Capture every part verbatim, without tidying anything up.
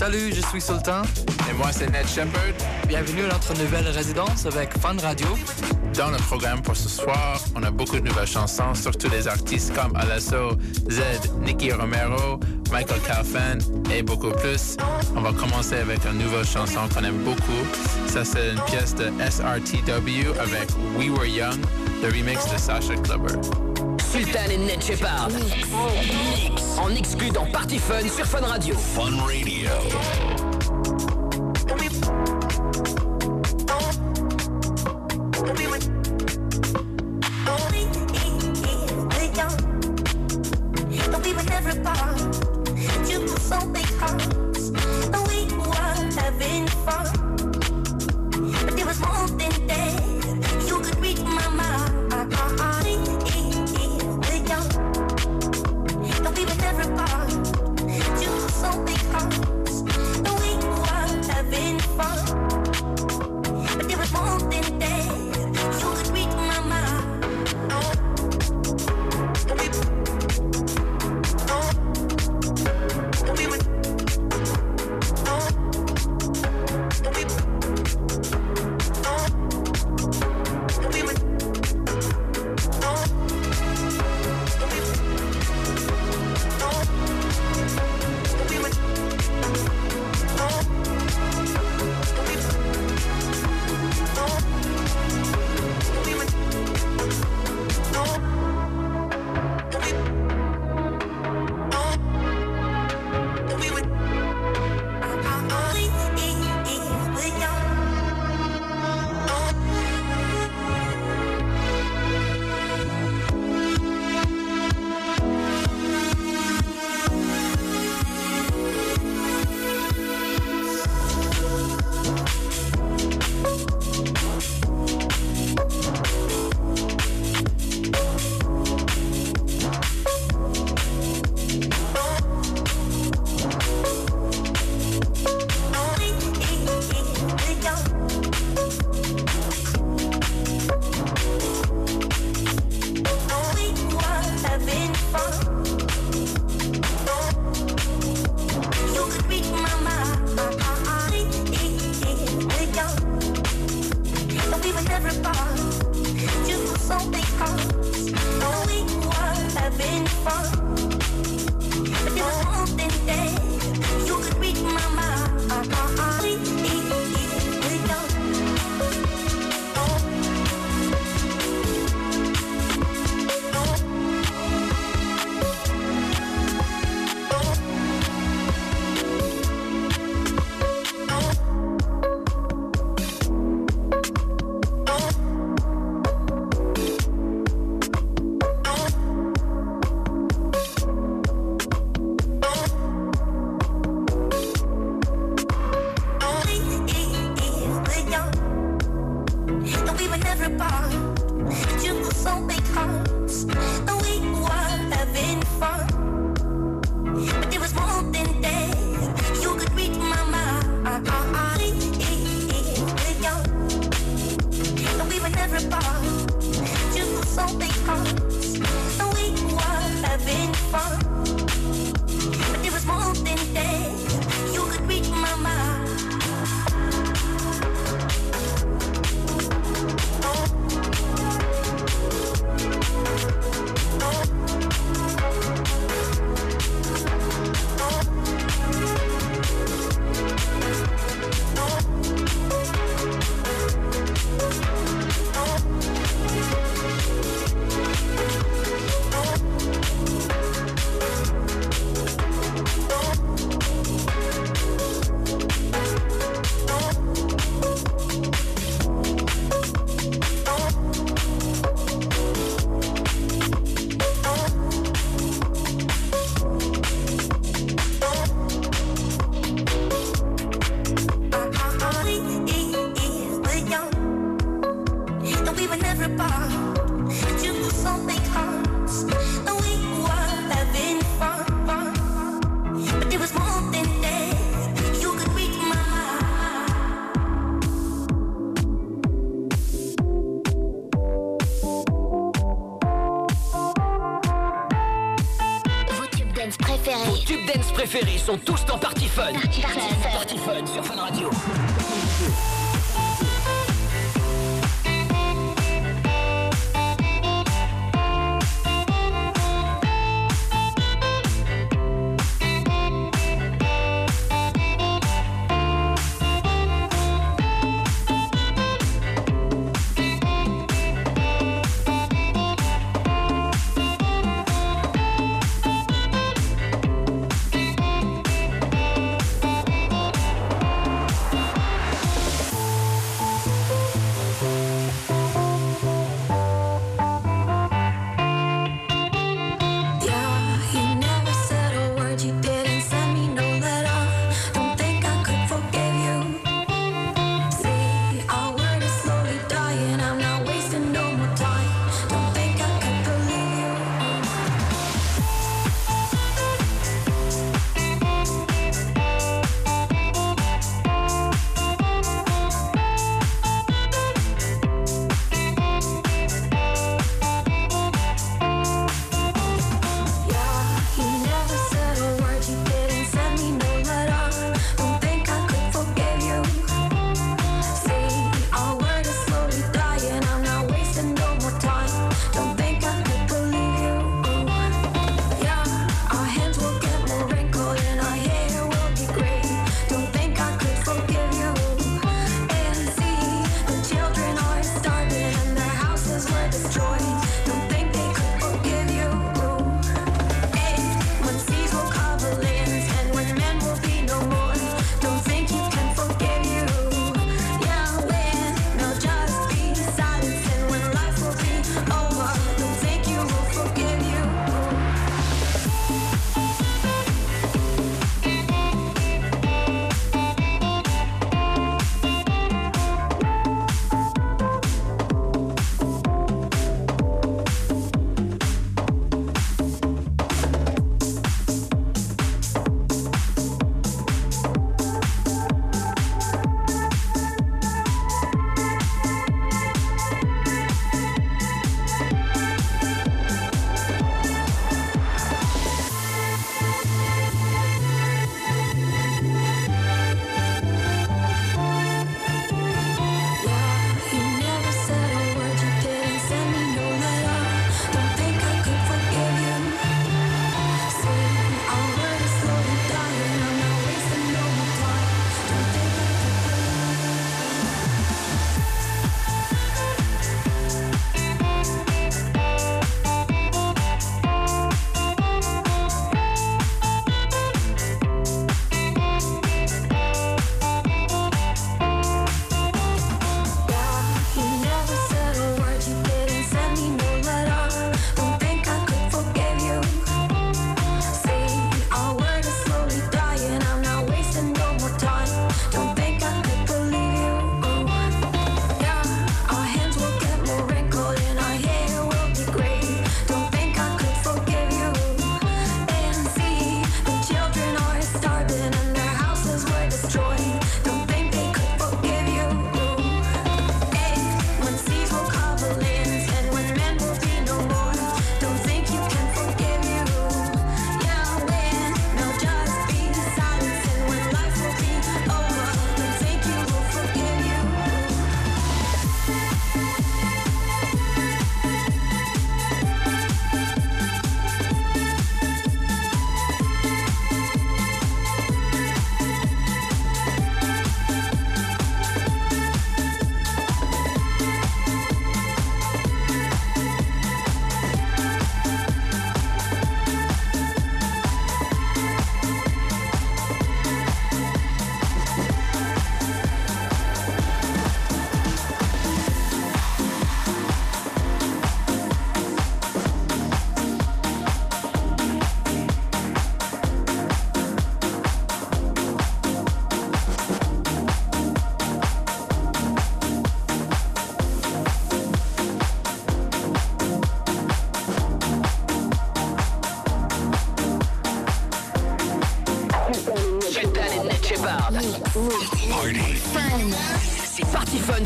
Salut, je suis Sultan. Et moi, c'est Ned Shepard. Bienvenue à notre nouvelle résidence avec Fun Radio. Dans le programme pour ce soir, on a beaucoup de nouvelles chansons, surtout des artistes comme Alesso, Zed, Nicky Romero, Michael Calfan et beaucoup plus. On va commencer avec une nouvelle chanson qu'on aime beaucoup. Ça, c'est une pièce de S R T W avec We Were Young, le remix de Sasha Clubber. Sultan et Ned Shepard. Mix. Mix. En exclu dans Party Fun sur Fun Radio. Fun Radio. We préférés sont tous dans Party Fun. Party, Party, Party, Party Fun sur Fun Radio.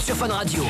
Sur Fun Radio.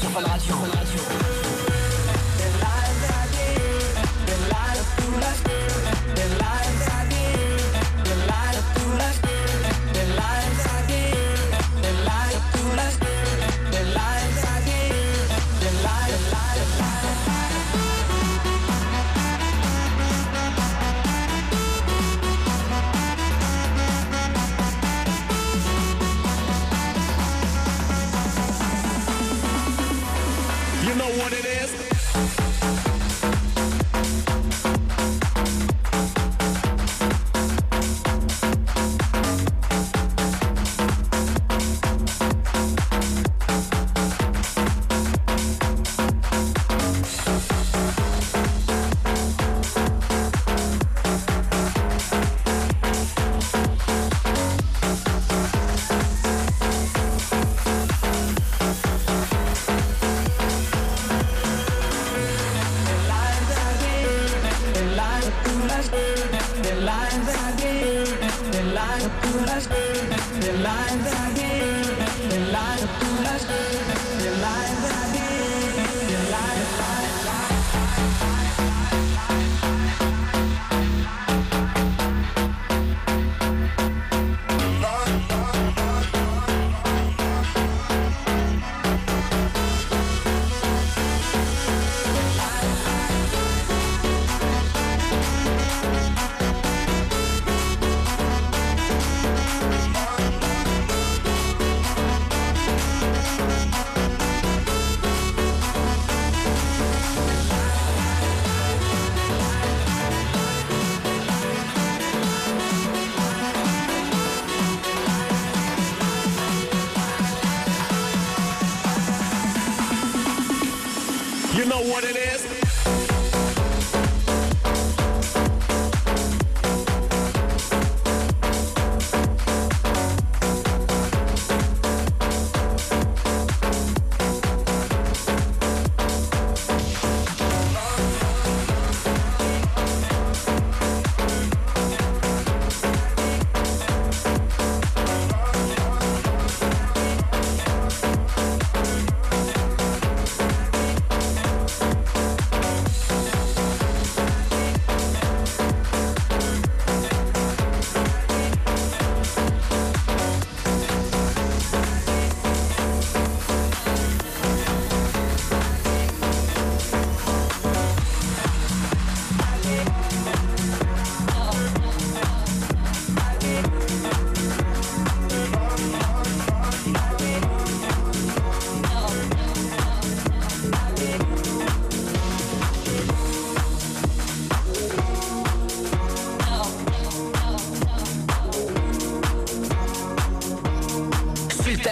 sur Fun Radio, Fun Radio.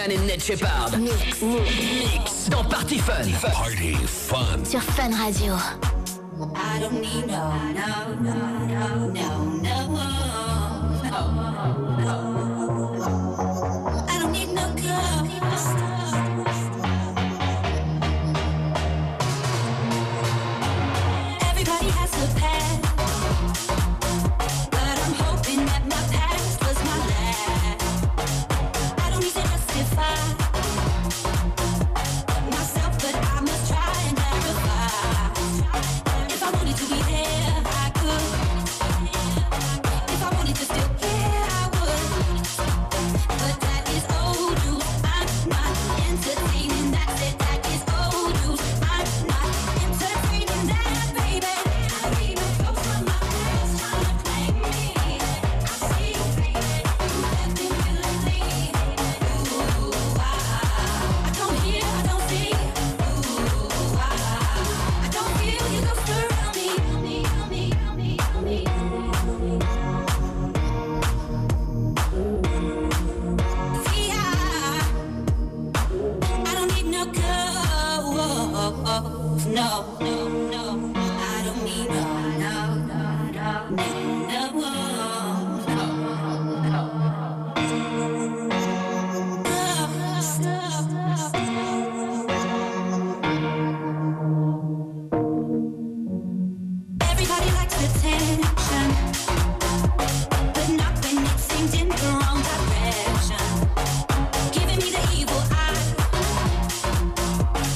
Et Ned Shepard Mix. Mix dans Party Fun. Party Fun sur Fun Radio. I don't need no, no, no, no, no, no, no, no. I don't need no girl.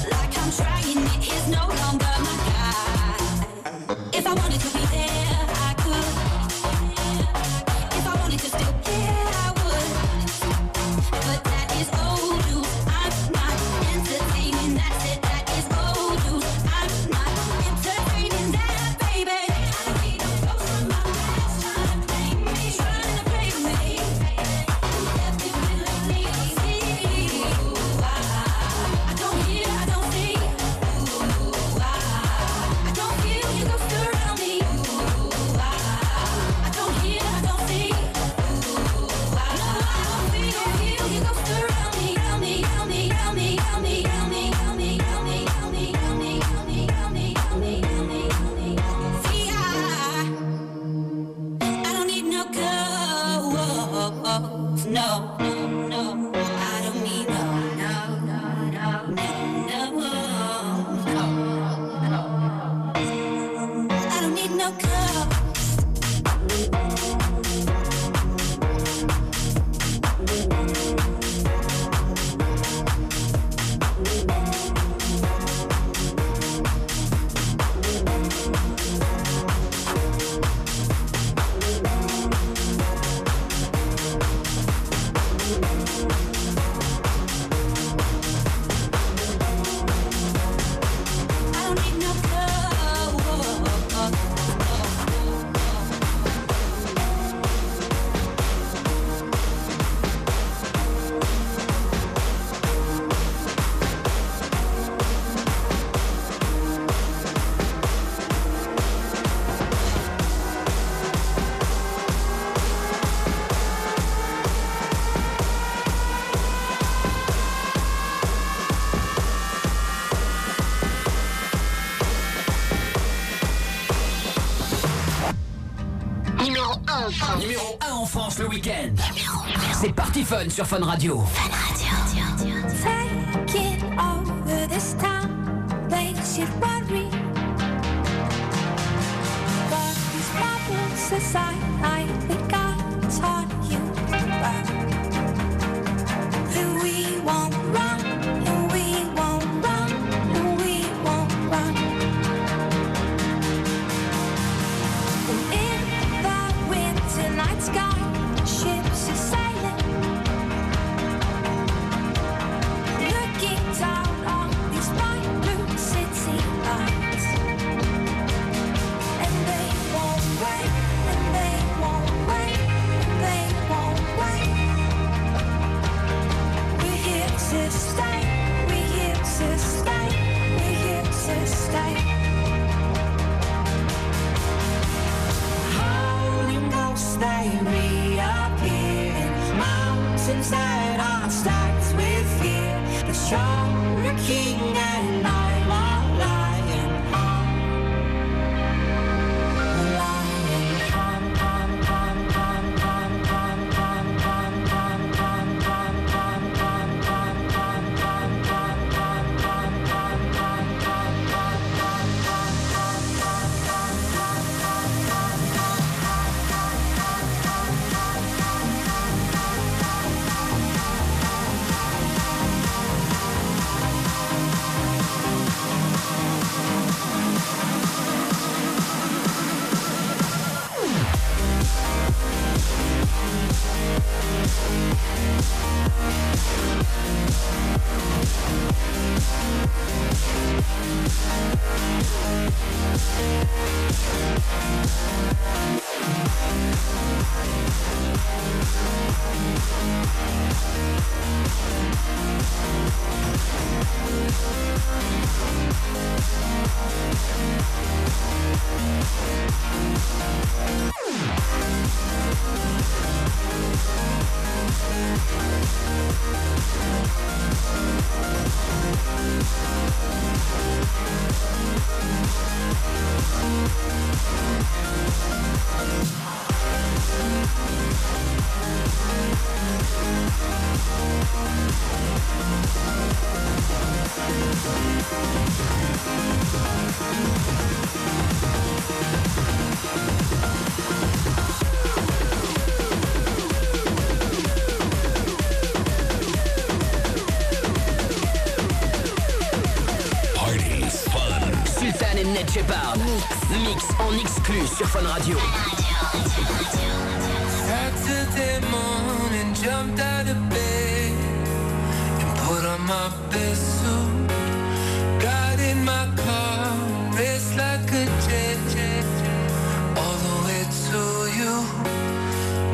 Like no, no, no, I don't mean no, no, no, no, no, no, no, no, I don't need no cup. Numéro un en France le week-end. C'est Party Fun sur Fun Radio. Fun Radio. Take it over this time, makes you worry. But these problems aside, I think I taught you well. And we won't run, and we won't run, and we won't run. And in the winter night sky, ships are sailing, looking down on these bright blue city lights. And they won't wait, and they won't wait, and they won't wait. We're here to stay, we're here to stay, we're here to stay. They reappear in mountains that are stacked with fear. The stronger king and I are lying on, lying on, on, on, on, on, on, on, on, on, on, on, on, Sultan et Ned Shepard mix en exclu sur Fun Radio. Saturday morning, jumped out of bed and put on my best suit. Got in my car, raced like a jet, all the way to you.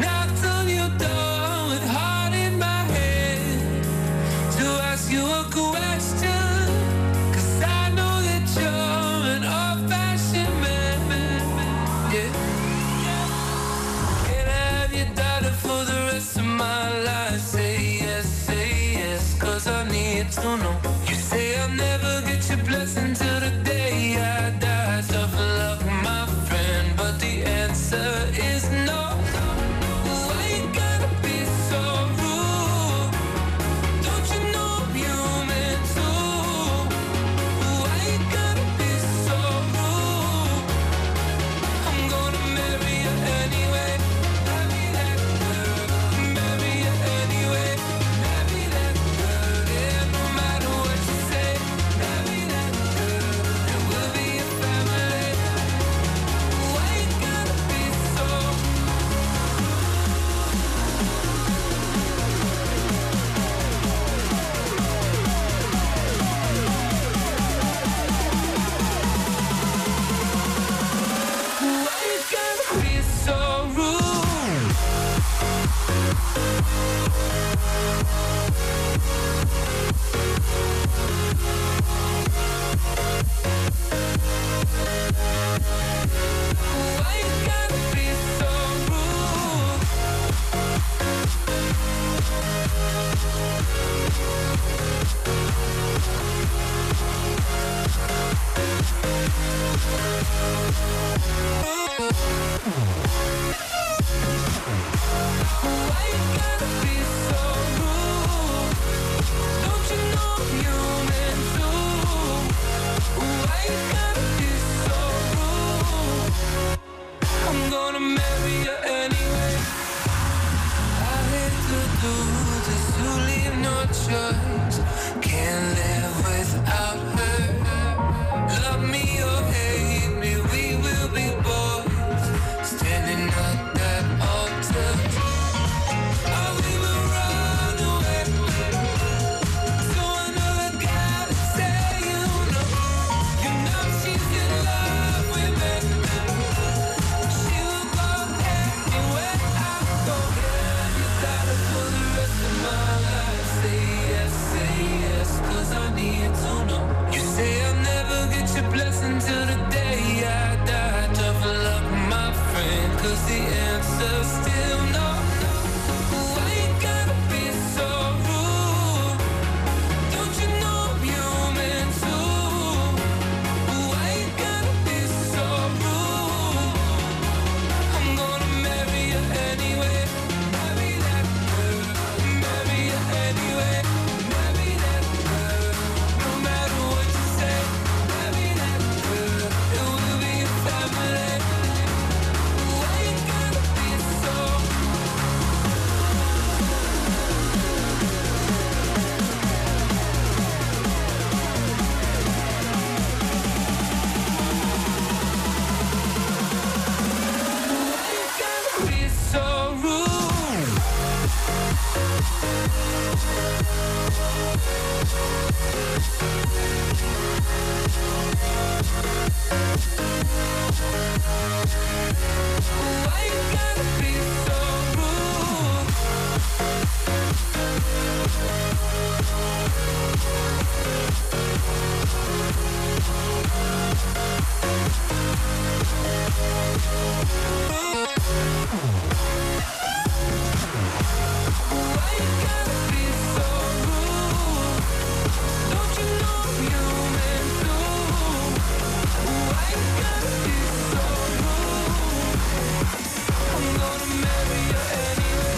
Knocked on your door with heart in my head to ask you a question. losers who leave no choice. Can't live without her. Love me or hate me, we will be boys, standing at that altar. Oh, we will run away. So another guy to say you know, you know she's in love with me. She will go anywhere I go. You gotta pull the rest of my life. Say yes, say yes, 'cause I need to know. You say I'm never. Blessing till the day I die. Double up my friend, 'cause the answer's still no. Why you gotta be so rude? Don't you know I'm human too? Why you gotta be so rude? I'm gonna marry you anyway. Marry that girl. Marry you anyway. Marry that girl. No matter what you say. Why you gotta be so rude? Why you gotta be so rude? Don't you know I'm human too? Why you gotta be so rude? I'm gonna marry you anyway.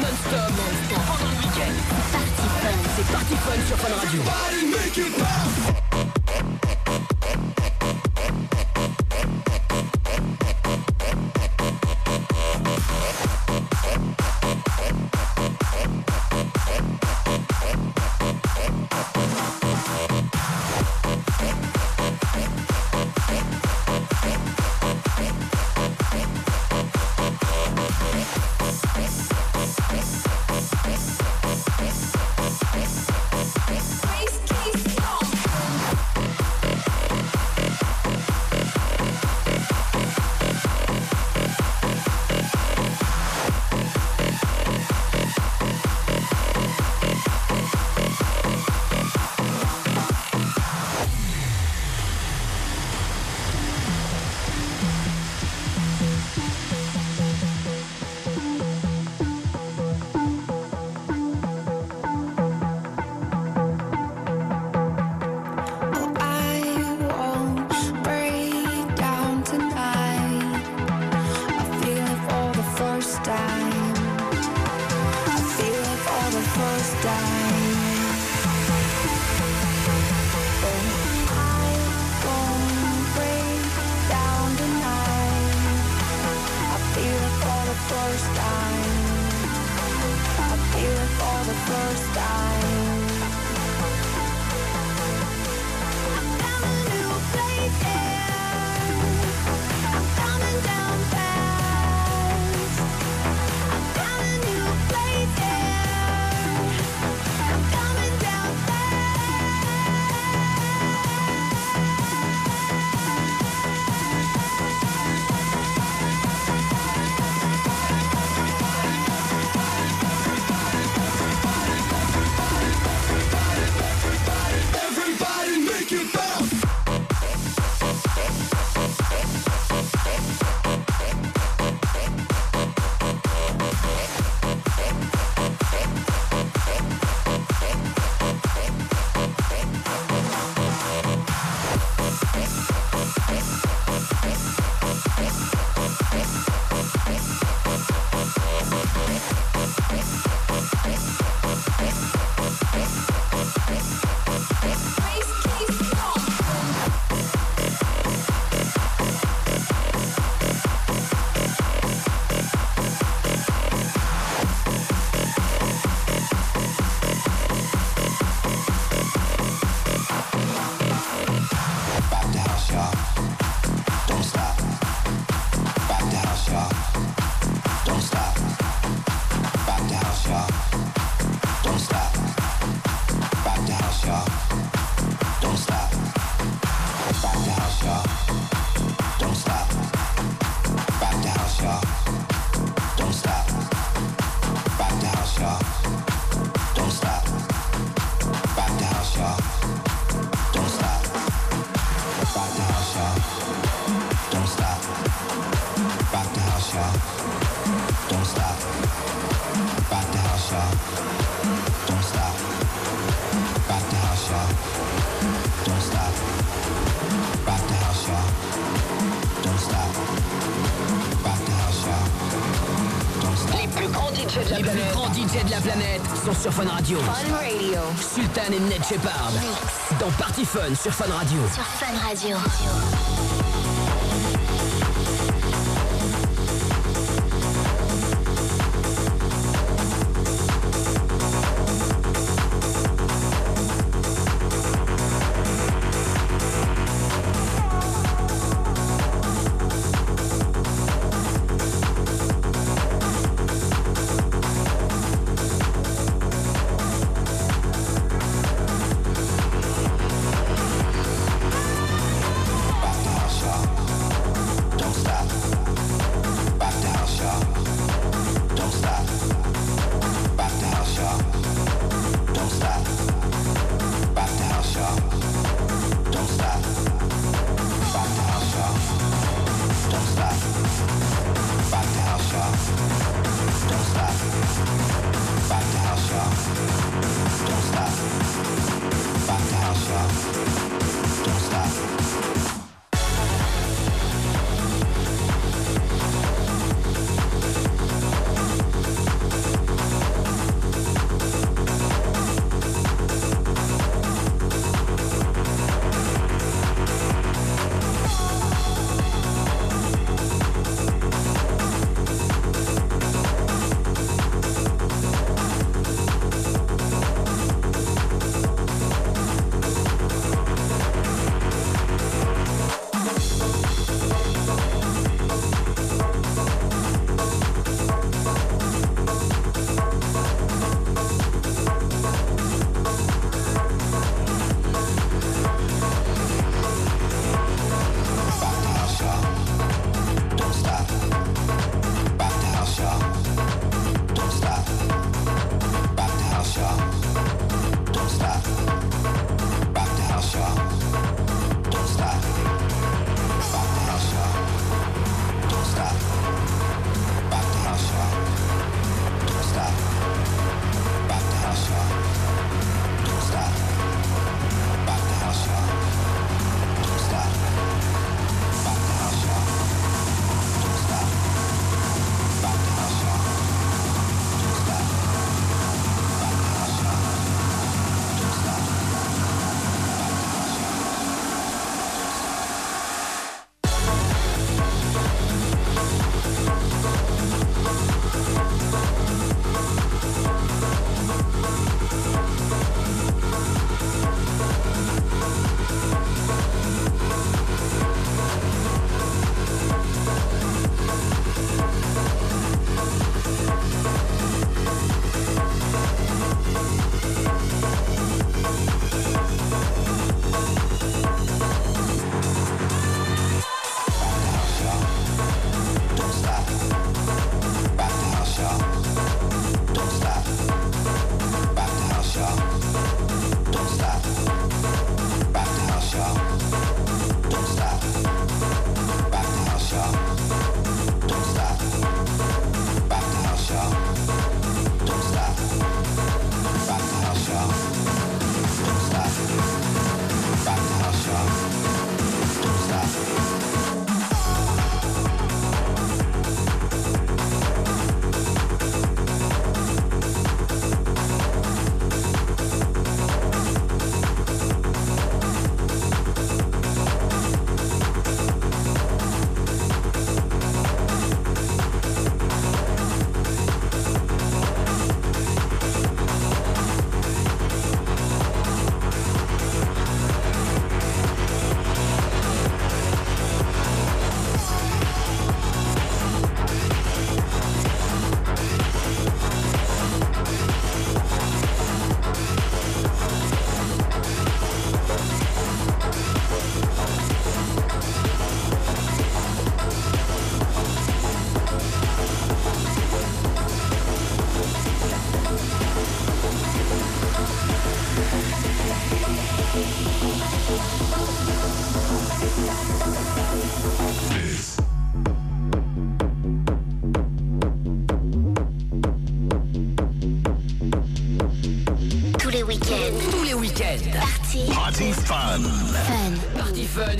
Non-stop, non-stop, pendant le week-end. Party Fun, c'est Party Fun sur Fun Radio. Everybody make it pop. Peace, peace, oh. planète. Les grands D J de la planète sont sur Fun Radio. Fun Radio. Sultan et Ned Shepard. Mix. Dans Party Fun sur Fun Radio. Sur Fun Radio.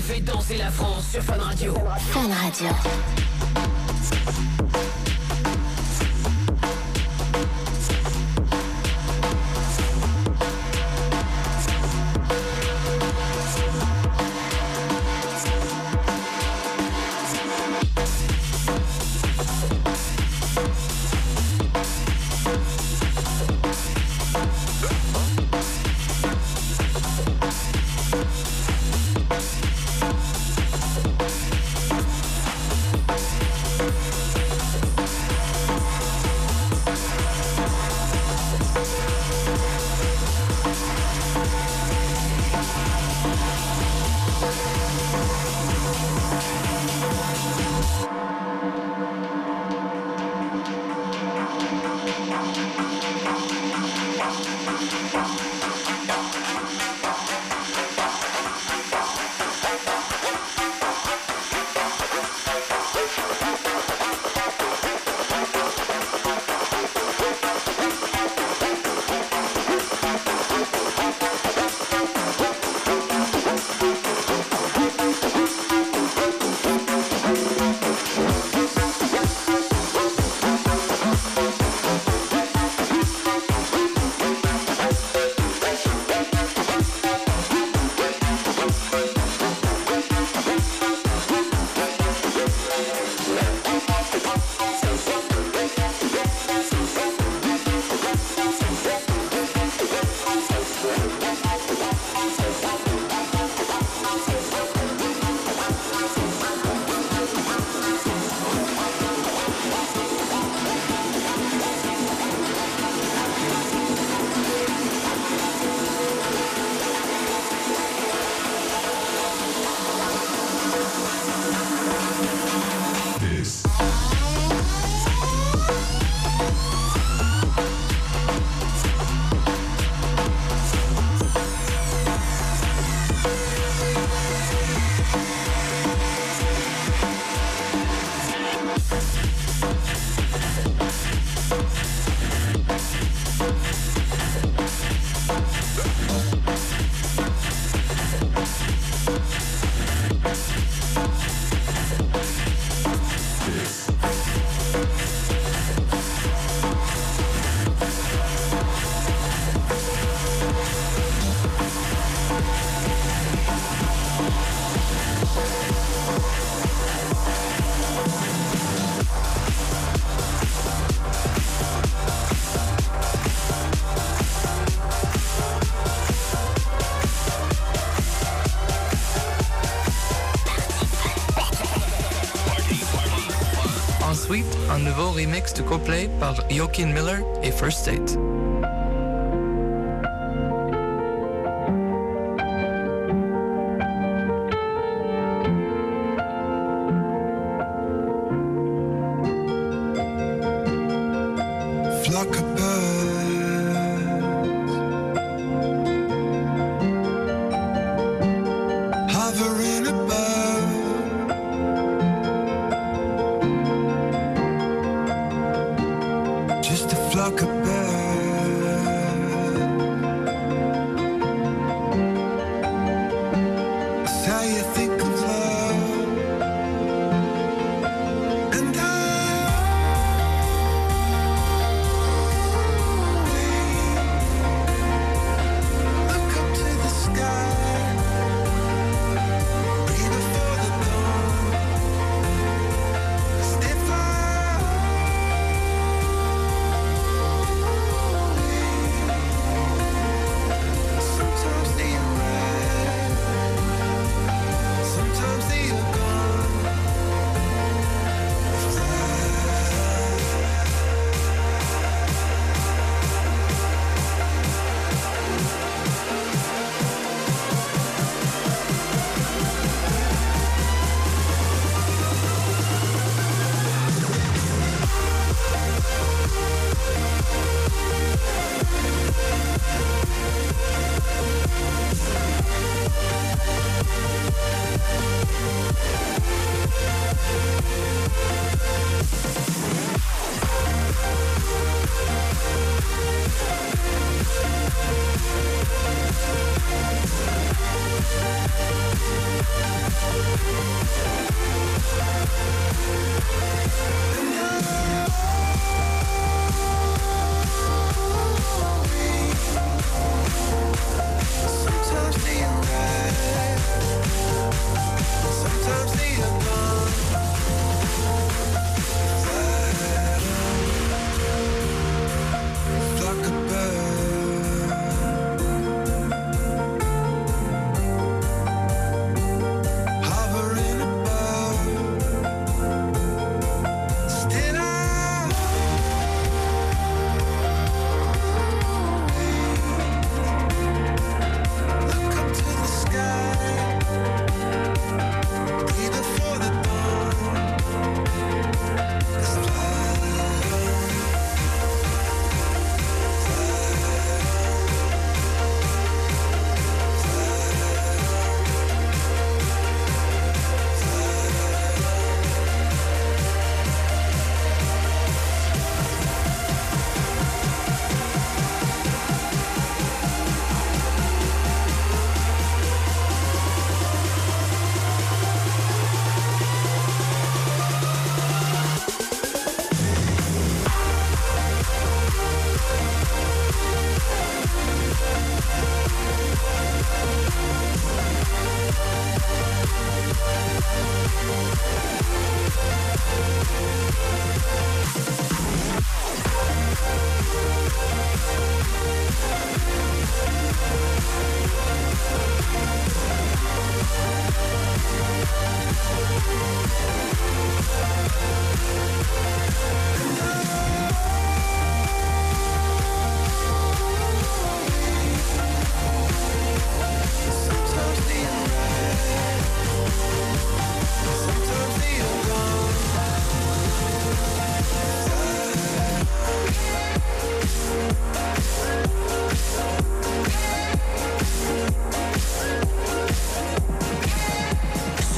Faites danser la France sur Fun Radio. Fun Radio. Nouveau remix de Coldplay par Joaquin Miller et First State. Like a bird.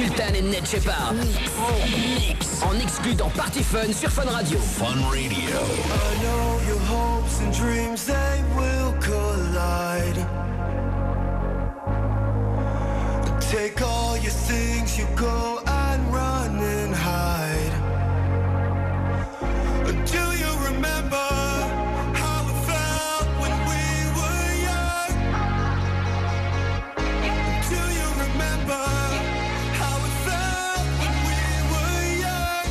Sultan et Ned Shepard. Mix. En exclu dans Party Fun sur Fun Radio. Fun Radio. I know your hopes and dreams, they will collide. Take all your things, you go and run and hide. Do you remember how it felt when we were young? Do you remember how it felt when we were young?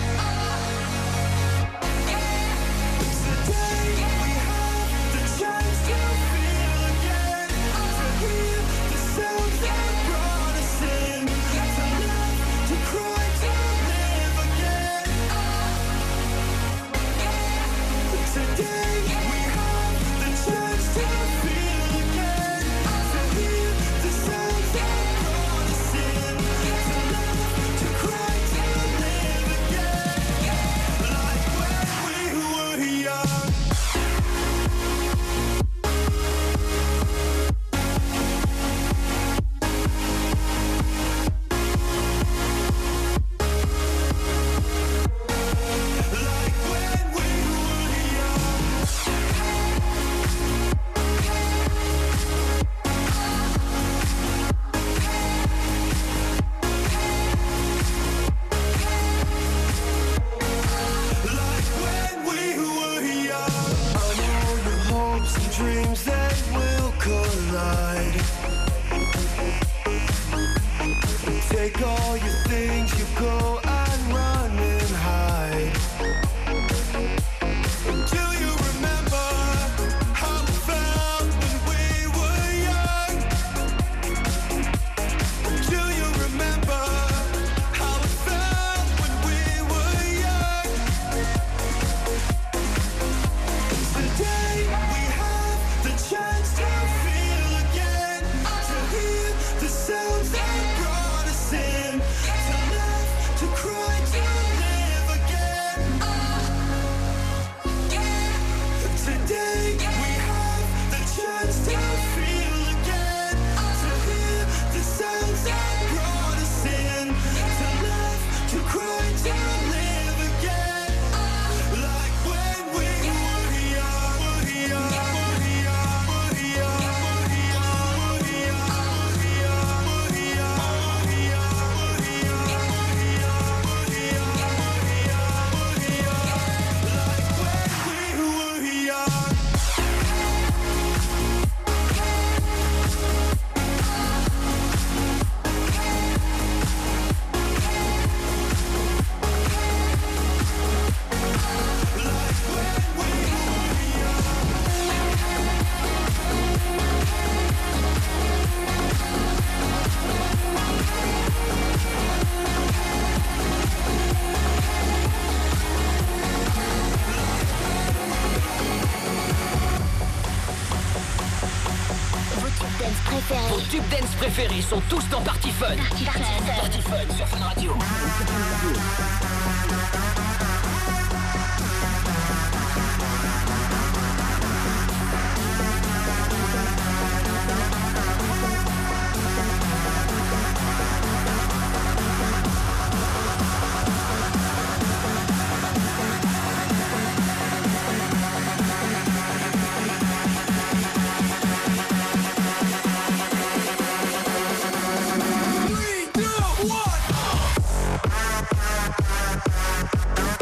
Today we have the chance to feel again, to hear the sounds that brought us in, to laugh, to cry, to live again. Today we have the chance to feel again, to hear the sounds that brought us in, to laugh, to cry, to live again, like when we were young. Like when we were young. Like when we were young. I know your hopes and dreams, they will collide. Take all your things, you go and run and hide. Do you remember how it felt when we were young? Do you remember how it felt when we were young? Today we have the chance to feel again, to hear the sounds that brought us in, to laugh, to cry, to live again. Today we have the chance to feel again, to hear the sounds that brought us in, to laugh, to cry, to live again, like when we were young, were young, were young, were young, were young, were young, were young, were young. Vos tubes dance préférés. Vos tubes dance préférés sont tous dans Party Fun. Party Fun. Party Fun sur Fun Radio. Three, two, one.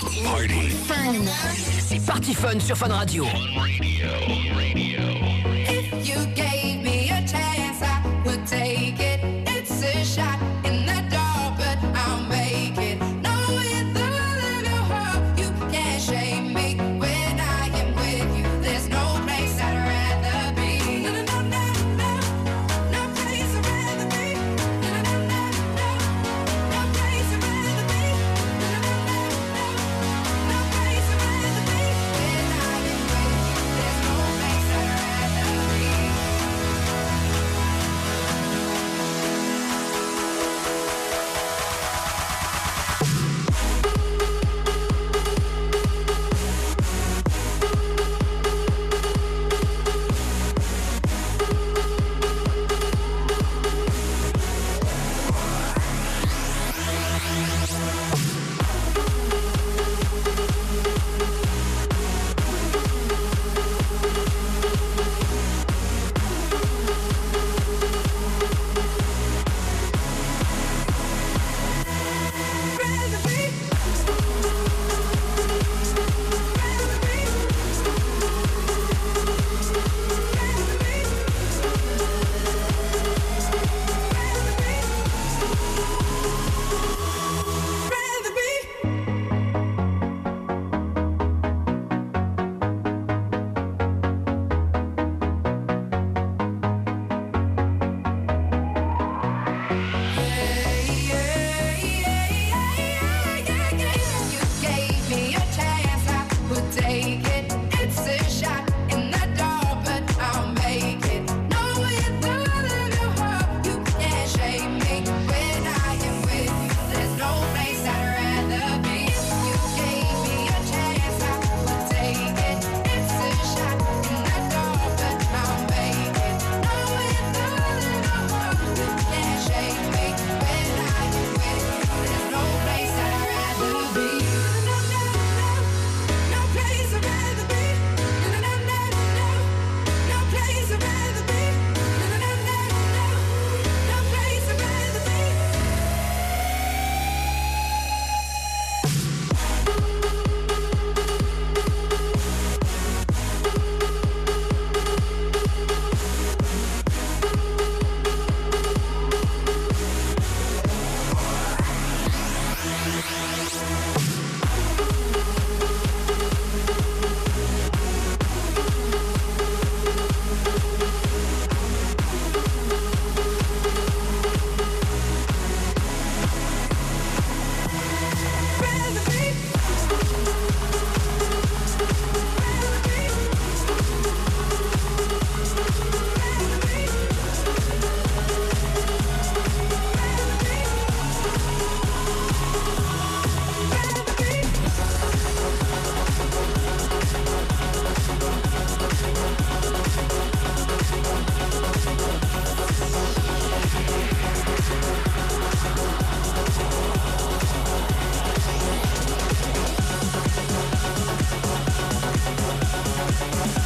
Party, Party Fun. C'est Party Fun sur Fun Radio. Fun Radio. Radio. If you gave me a chance, I would take it. It's a shot in the dark, but I'll make it. No, with the love of your heart, you can't shame me. When I am with you, there's no place I'd rather be. No, no, no, no, no, no place I'd rather be. No, no, no, no, no, no place I'd rather be. No, no, no, no, no place I'd rather be. When I am with you, there's no place I'd rather be.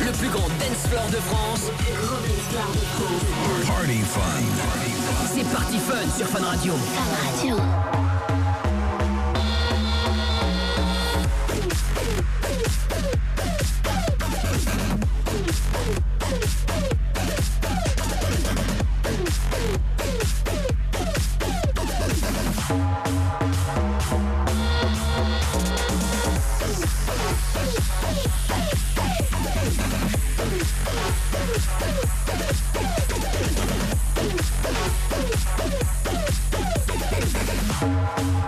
Le plus grand dance floor de France. Party Fun. C'est Party Fun sur Fun Radio. Fun Radio. We'll be right back.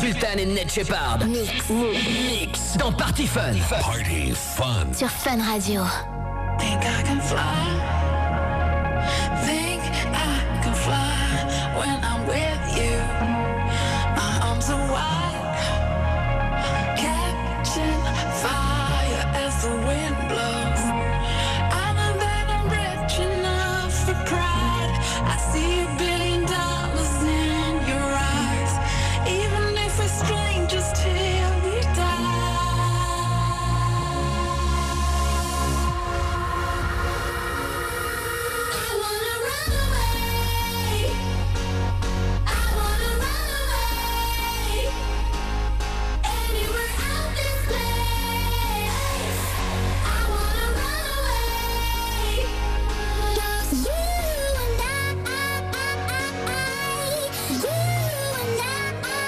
Sultan et Ned Shepard Mix. Mix dans Party Fun. Party Fun sur Fun Radio. Think I can fly. Think I can fly when I'm with you. My arms are wide, catching fire as the wind blows. I know that I'm rich enough for pride. I see a billion dollars in your eyes. Even if we're strangers till we die. I wanna run away. I wanna run away. Anywhere out this place. I wanna run away. 'Cause you and I, you and I, you and I, you and I. I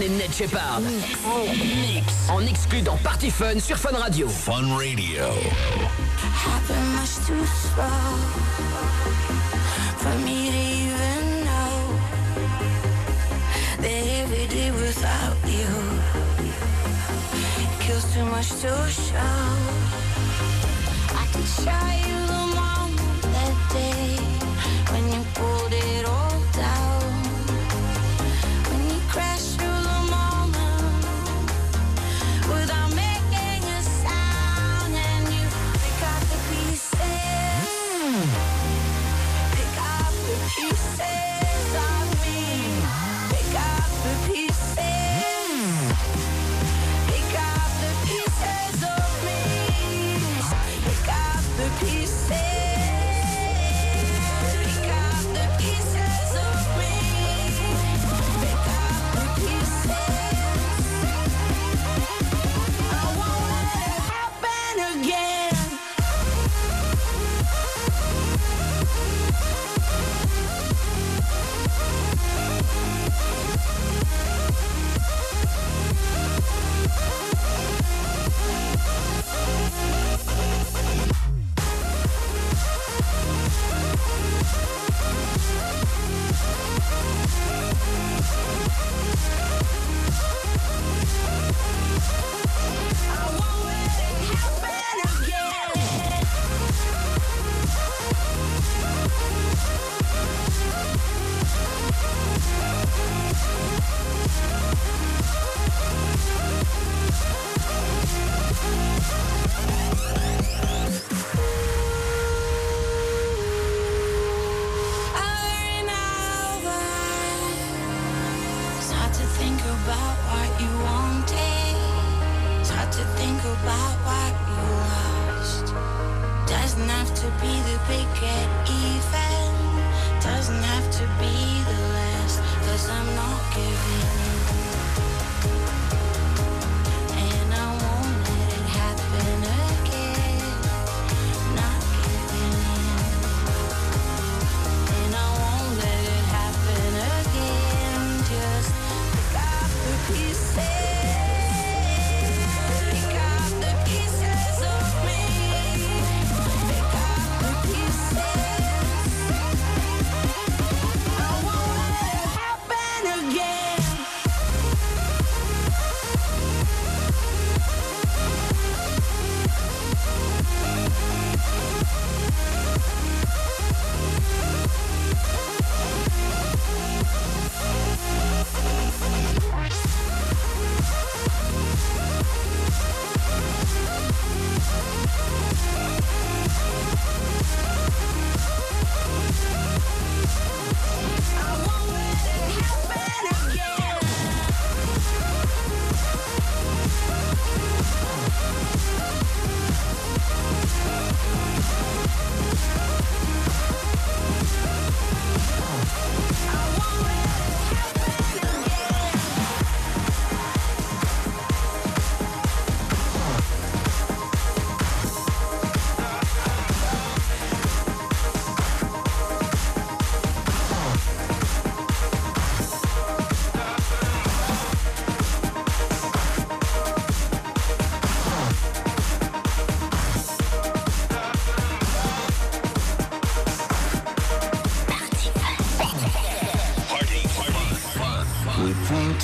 Ned Shepard. Mix. Oh. Mix. En exclu dans Party Fun sur Fun Radio. Fun Radio. Happened much too slow for me to even know that every day without you kills too much to show. I can show you the moment that day when you pulled it all down, when you crashed through.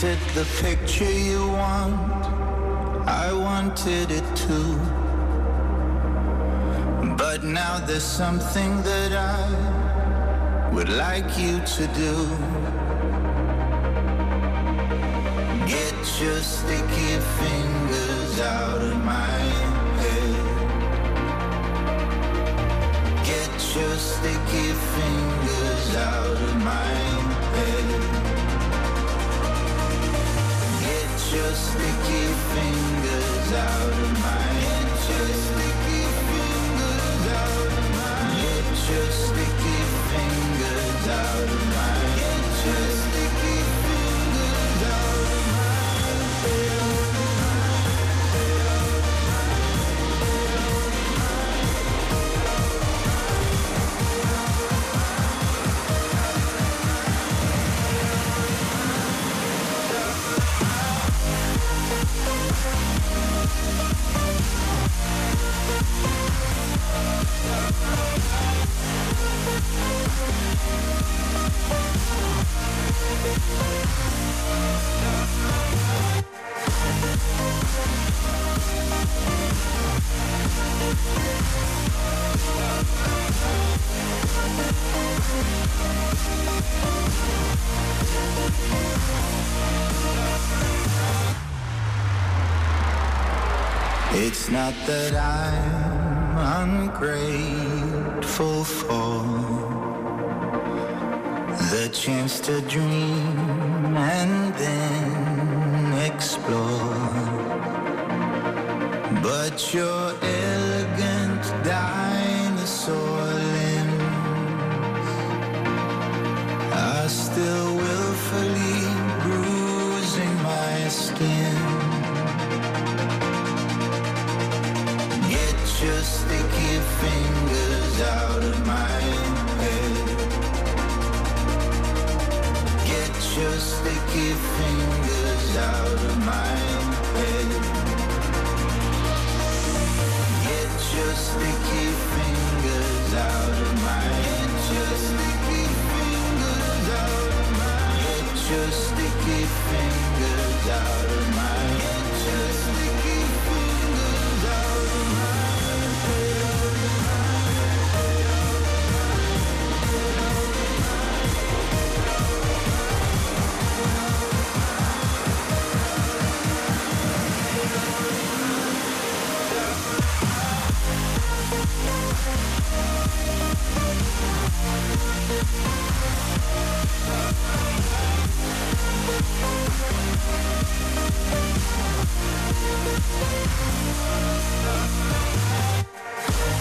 it the picture you want? I wanted it too. But now there's something that I would like you to do. Get your sticky fingers out of my head. Get your sticky fingers out of my head. Get your sticky fingers out of mine. Get your sticky fingers out of mine. Get your sticky fingers out of mine. Get your sticky fingers out of It's not that I'm ungrateful for the chance to dream and then explore, but your elegant dinosaur limbs are still willfully bruising my skin. Get your sticky fingers out of my head. Get your sticky fingers out of my head. Get your sticky fingers out of my head. Get your sticky fingers out of my head. Get your sticky fingers out of my head. Get your sticky fingers out of my head.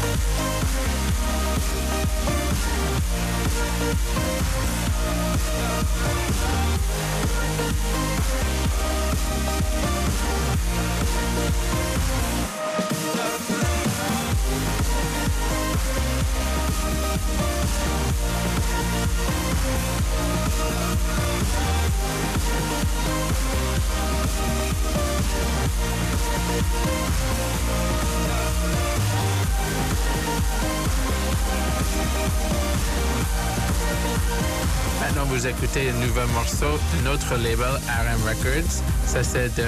Maintenant, vous écoutez un nouveau morceau de notre label R M Records. Ça, c'est de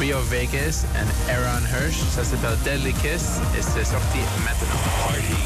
Rio Vegas et Aaron Hirsch. Ça s'appelle Deadly Kiss et c'est sorti maintenant. Party.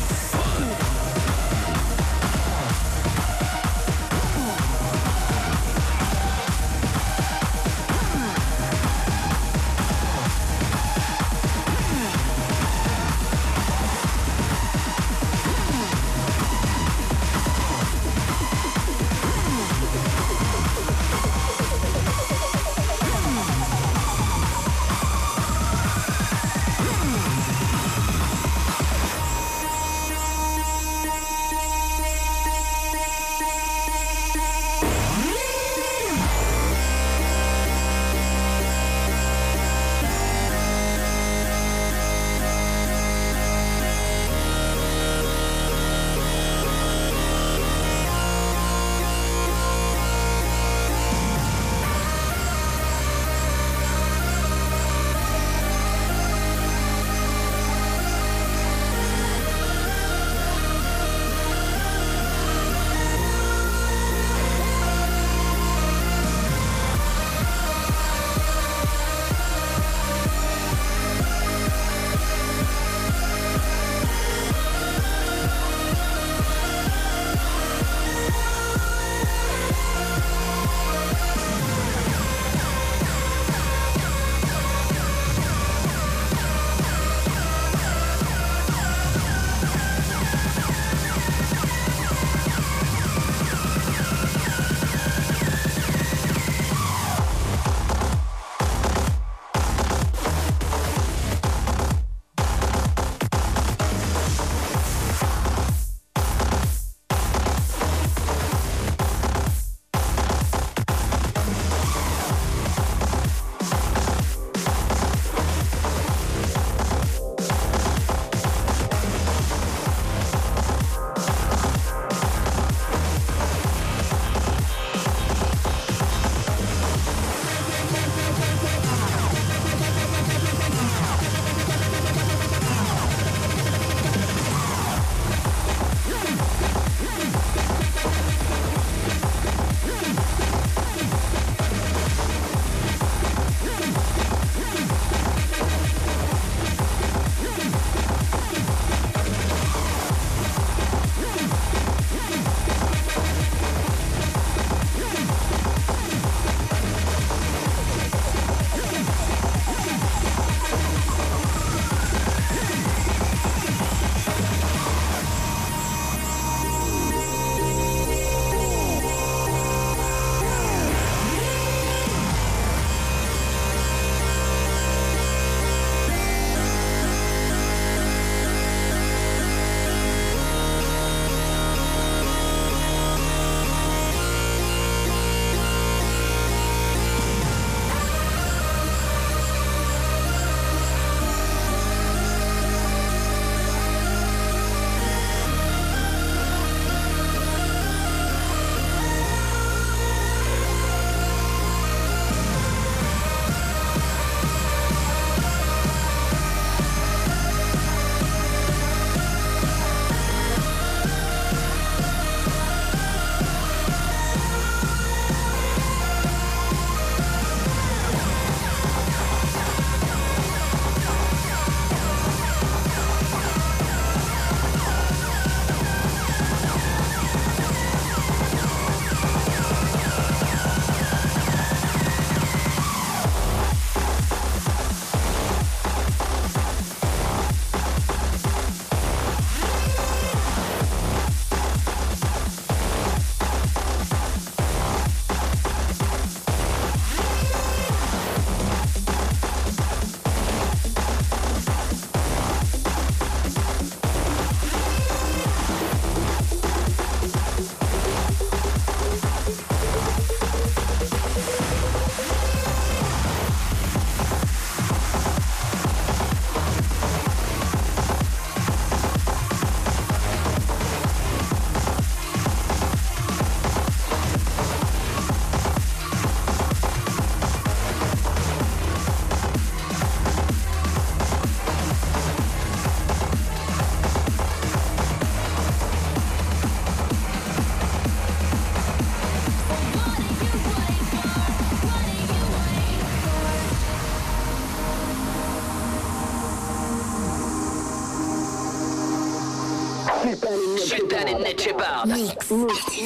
Sultan et Ned Shepard.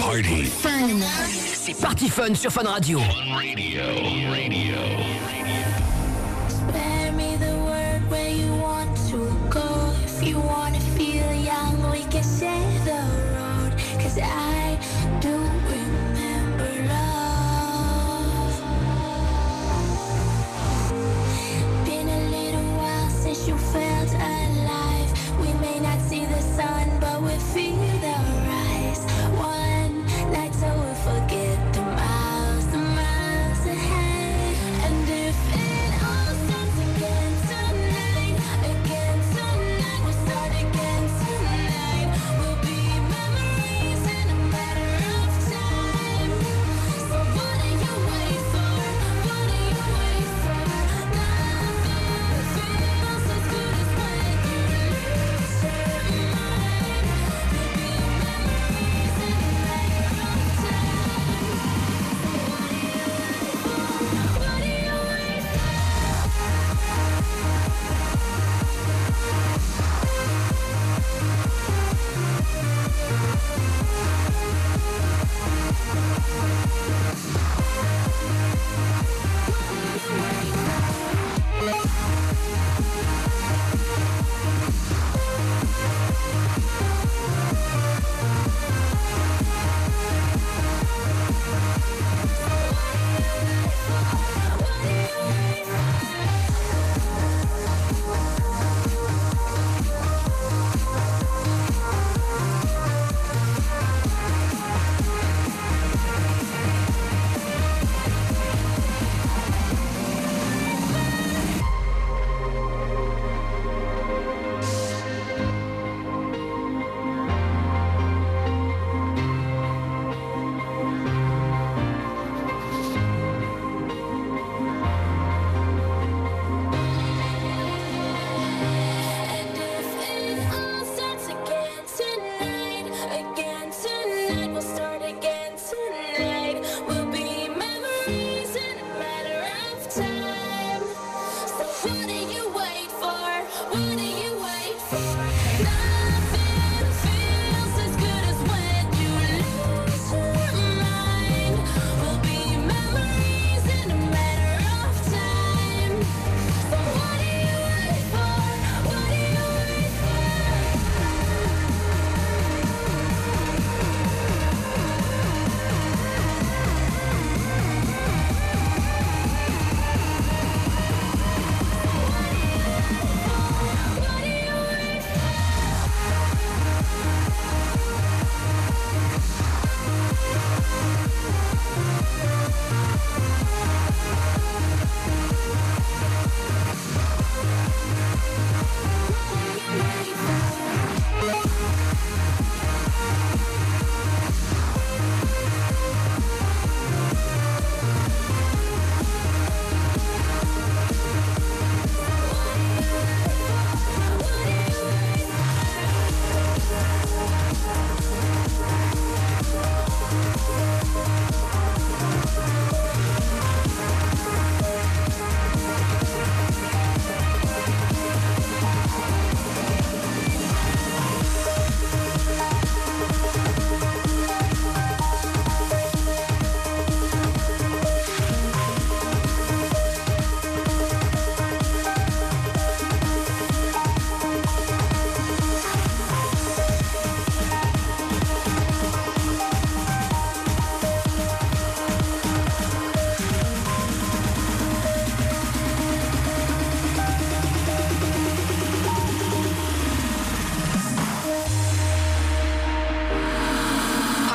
Party Fun. C'est Party Fun sur Fun Radio. Fun Radio. Radio. Spare me the word where you want to go. If you want to feel young, we can share the road. Cause I do remember love. Been a little while since you felt alive. We may not see the sun, but we feel the rise. One night so we forget the miles, the miles ahead. And if it all starts again tonight, again tonight, we'll start again tonight. We'll be memories in a matter of time. So what do you wait for? What do you wait for? Nothing feels as good as when you reach your mind. And if it all starts again tonight, again tonight, we'll start again tonight. We'll be memories in a matter of time. So what do you wait for? What do you wait for? Nothing feels as good as when you lose your mind. We'll be memories in a matter of time. So what do you wait for? What do you wait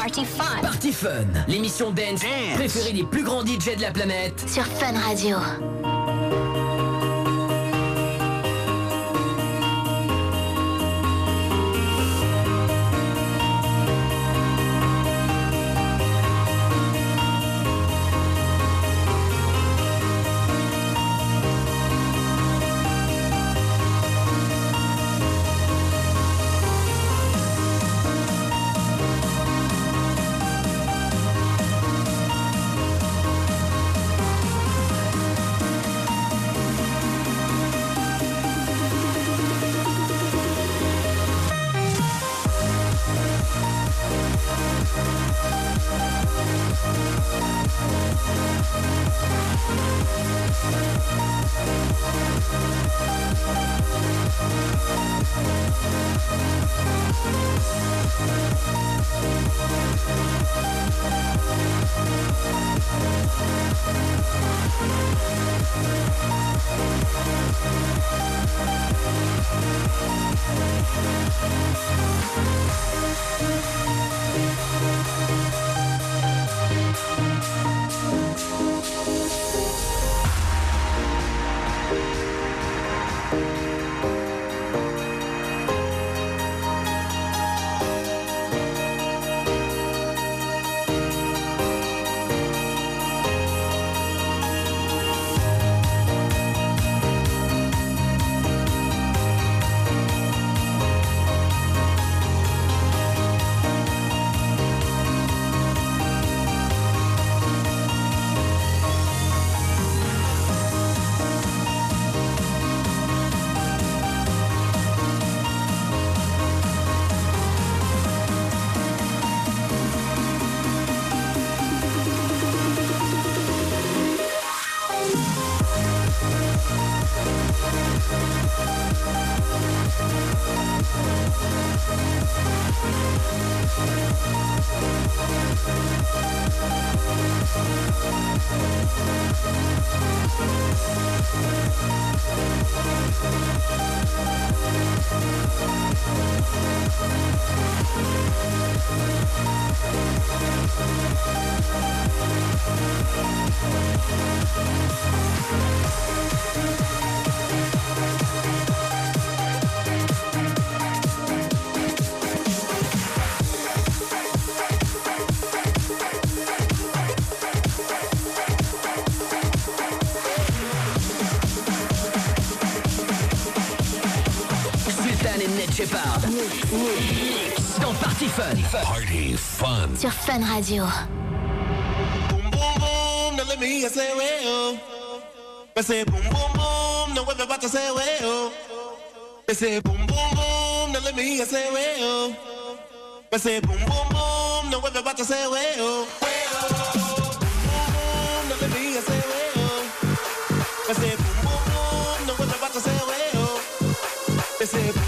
Party Fun. Party Fun, l'émission dance, dance préférée des plus grands D J de la planète. Sur Fun Radio. Shepard. Mix, mix. Dans Party Fun. Party Fun. Sur Fun Radio. Boom, boom, boom, now let me hear you say well. They say boom, boom, boom, now everybody say well. They say boom, boom, boom, now let me hear you say well. They say boom, boom, boom, now everybody say well. Well, boom, boom, now let me hear you say well. They say boom, boom, boom, now everybody say well. They say boom.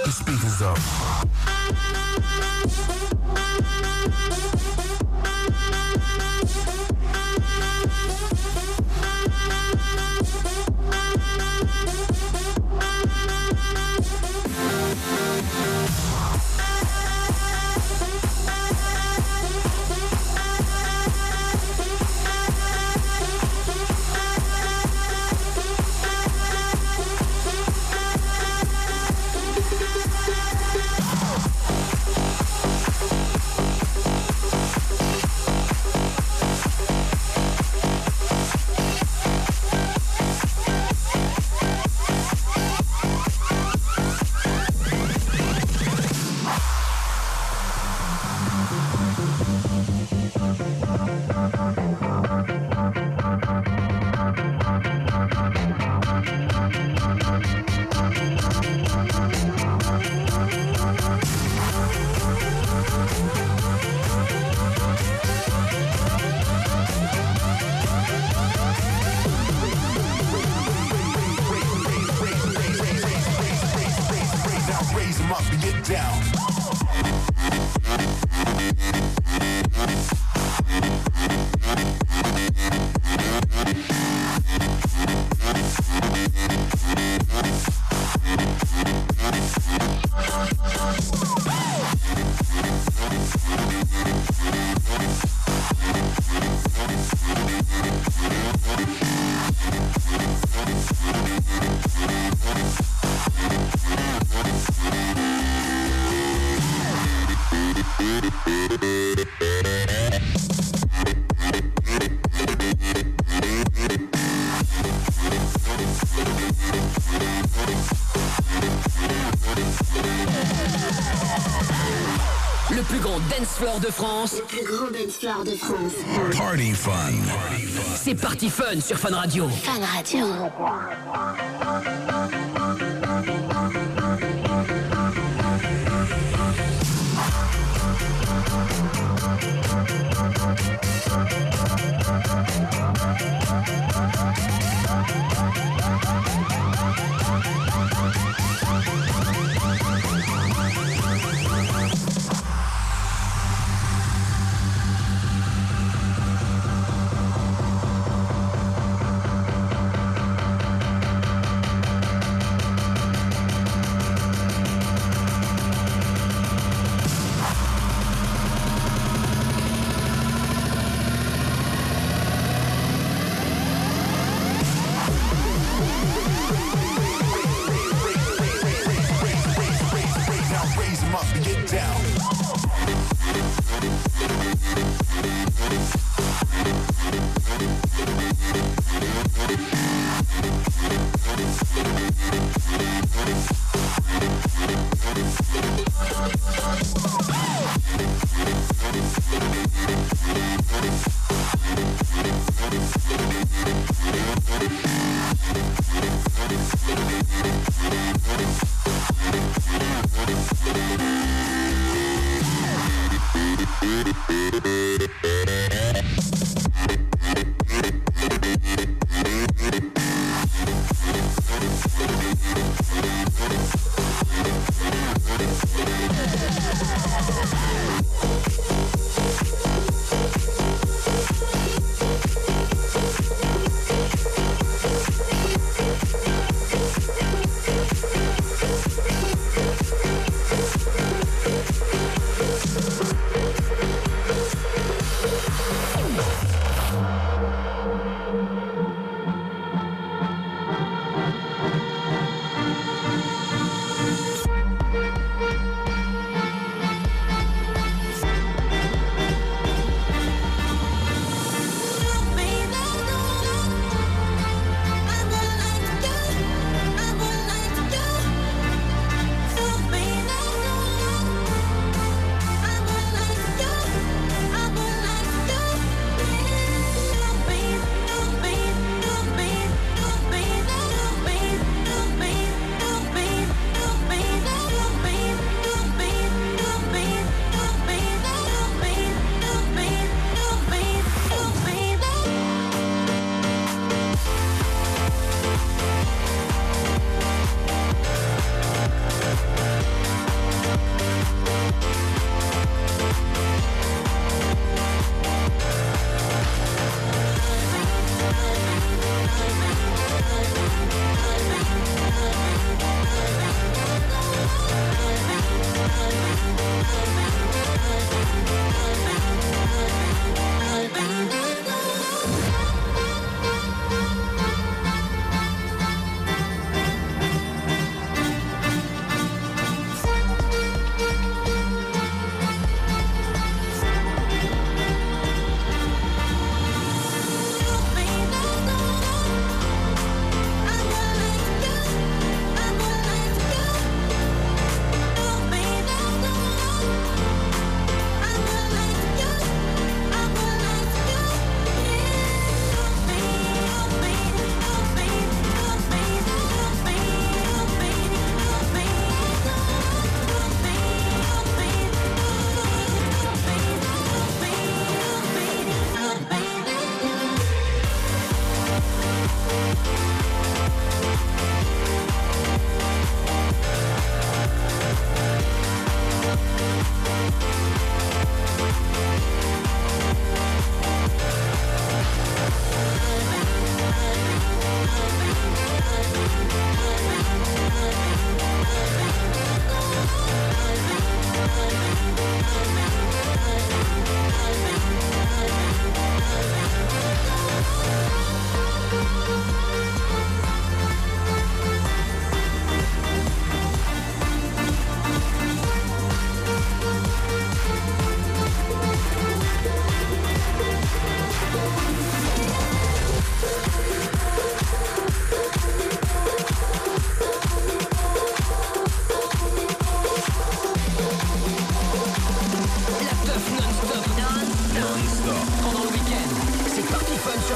The speakers up. De France. Le plus grand dancefloor de France. Party Fun. Party Fun. C'est Party Fun sur Fun Radio. Fun Radio.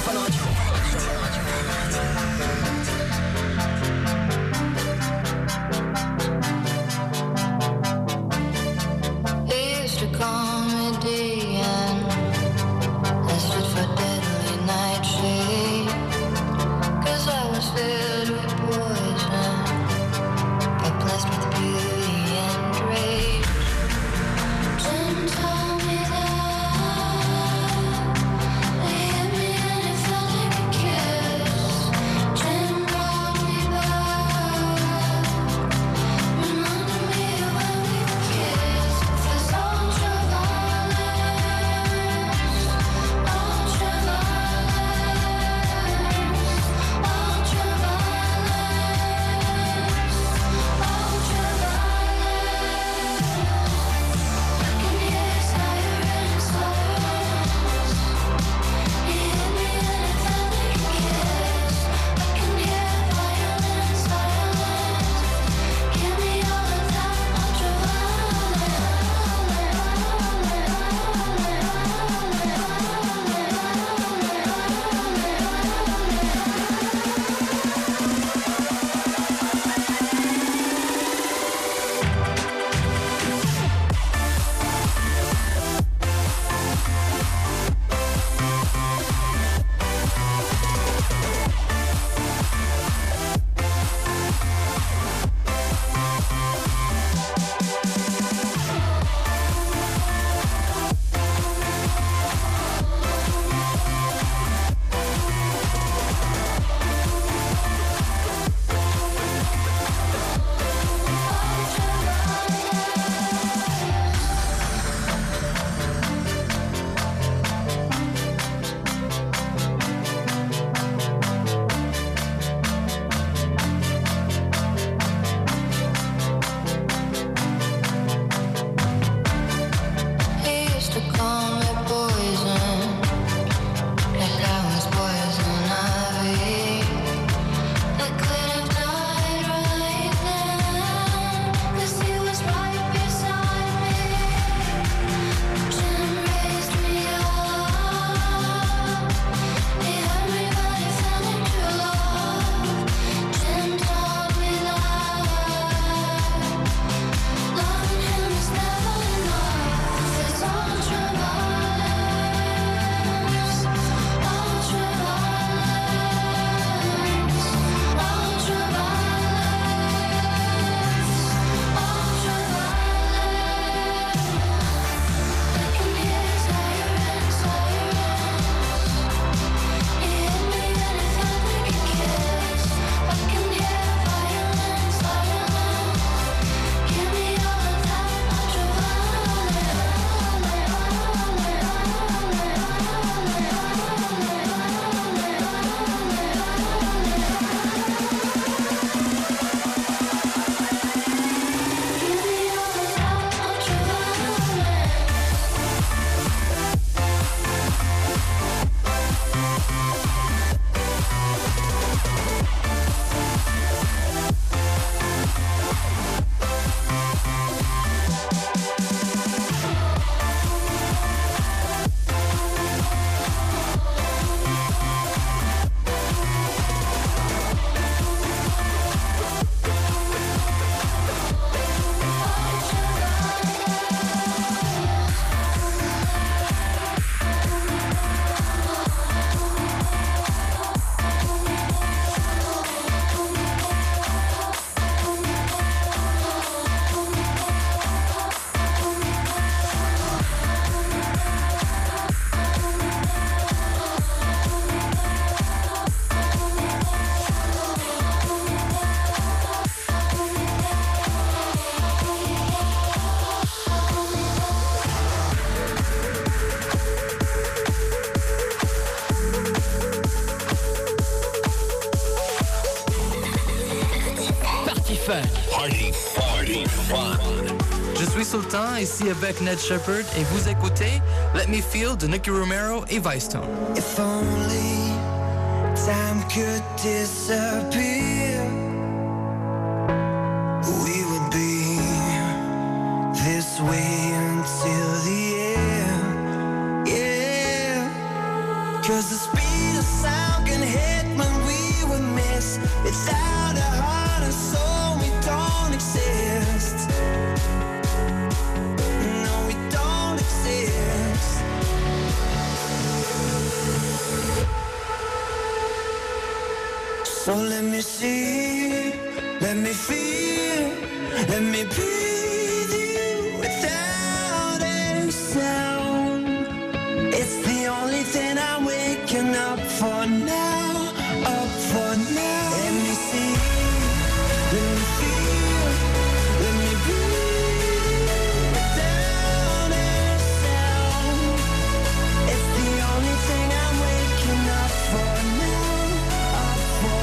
Fun Radio. It's the comedy and I stood for deadly night shade, 'cause I was filled with poison but blessed with beauty and rage. Don't tell me that they hit me and it felt like a kiss. Jim brought me back, reminded me of when we kissed. Cause ultra violence, ultra violence, ultra violence, ultra violence. I can hear it higher and it's higher. He hit me and it felt like a kiss. I can hear violence, violence. Give me all of that ultraviolet. He used to call me poison, 'cause I was poison ivy. I could have died right then, 'cause he was right beside me. Jim raised me up, he hurt me but it felt like true love. Jim told me that loving him is never enough. It's ultraviolence, ultraviolence, ultraviolence, ultraviolence. I can hear his sirens, sirens. He hit me and it felt like a kiss. I can hear violence, violence. Give me all of that ultraviolet. Give me all of that ultraviolet. Party Fun. Party, party fun. Je suis Sultan, ici avec Ned Shepard, et vous écoutez Let Me Feel de Nicky Romero et Vicetone. If only time could disappear, we would be this way until the end. Yeah. Cause the speed of sound can hit when we were missed. Without a heart and soul, we don't exist. No, we don't exist. So let me see, let me feel, let me breathe you without a sound. It's the only thing I'm waking up for now, up for now. Let me see, let me feel, let me breathe you without a sound. It's the only thing I'm waking up for now, up for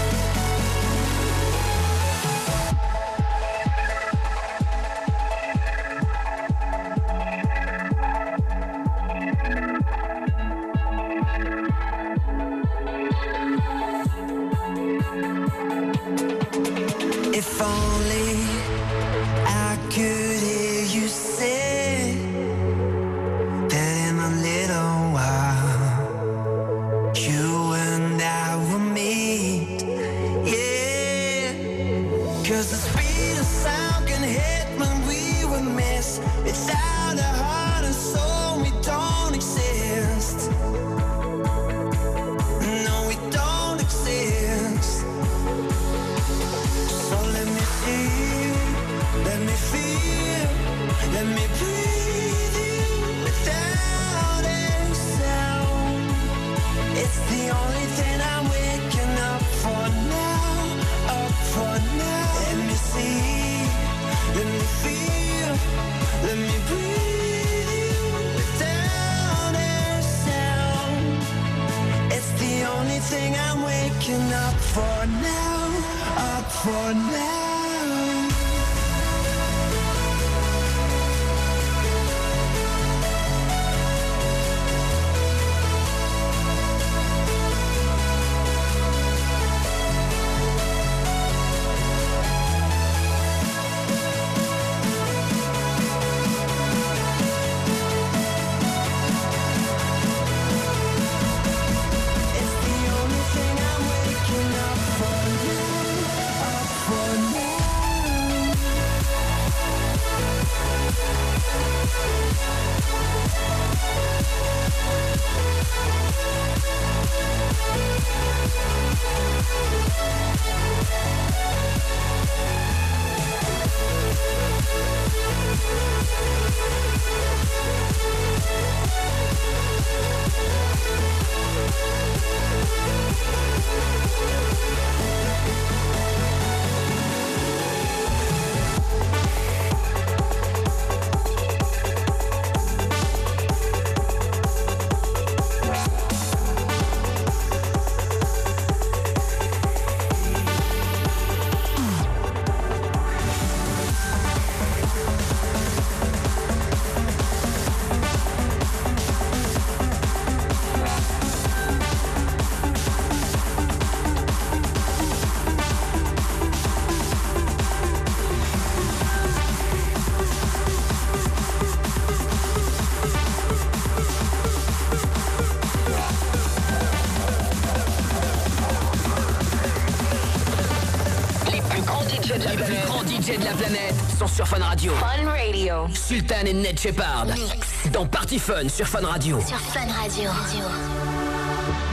sur Fun Radio. Fun Radio. Sultan et Ned Shepard. Mix. Dans Party Fun sur Fun Radio. Sur Fun Radio.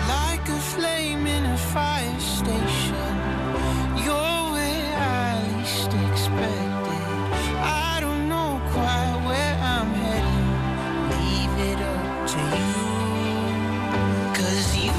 Like a flame in a fire station. You're where I least expected. I don't know quite where I'm headed. Leave it up to you. Cause you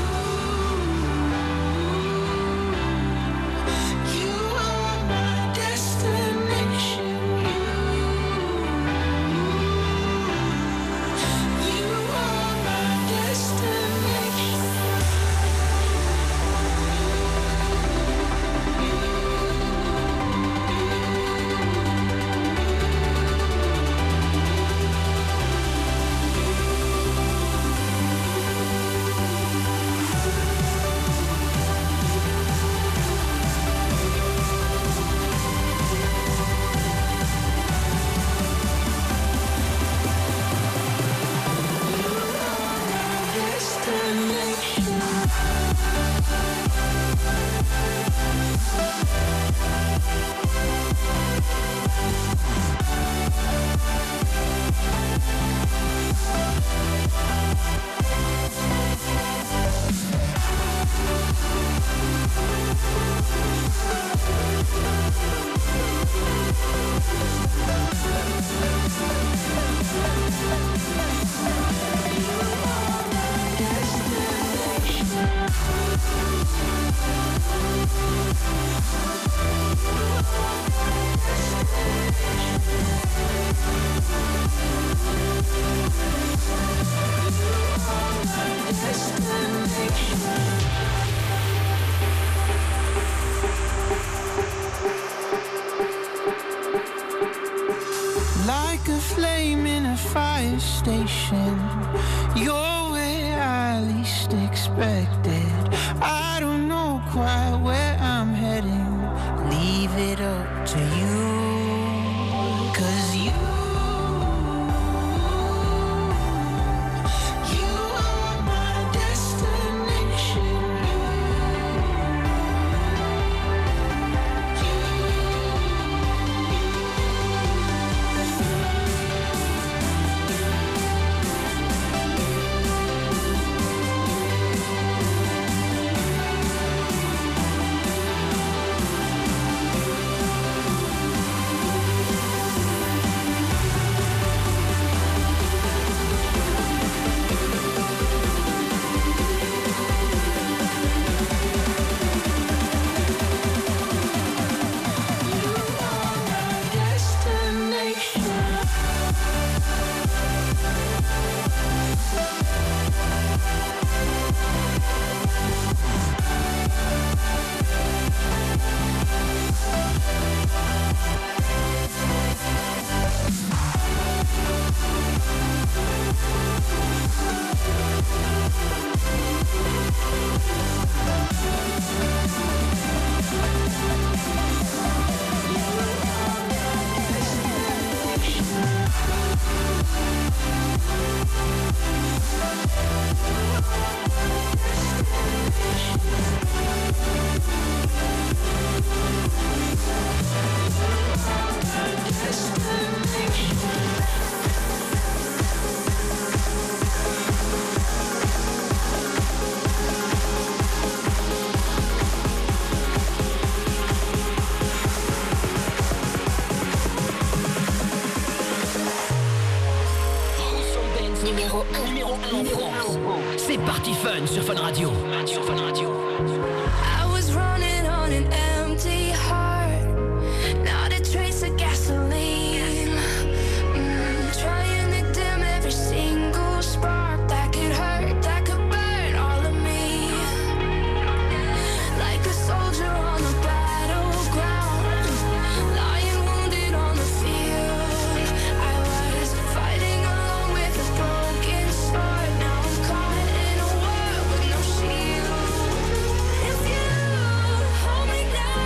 Sur Fun Radio. Sur Fun Radio. I was running on an empty heart, not a trace of gasoline. Mm, trying to dim every single spark that could hurt, that could burn all of me. Like a soldier on the battleground, lying wounded on the field. I was fighting alone with a broken sword. Now I'm coming. With no shield, if you hold me down.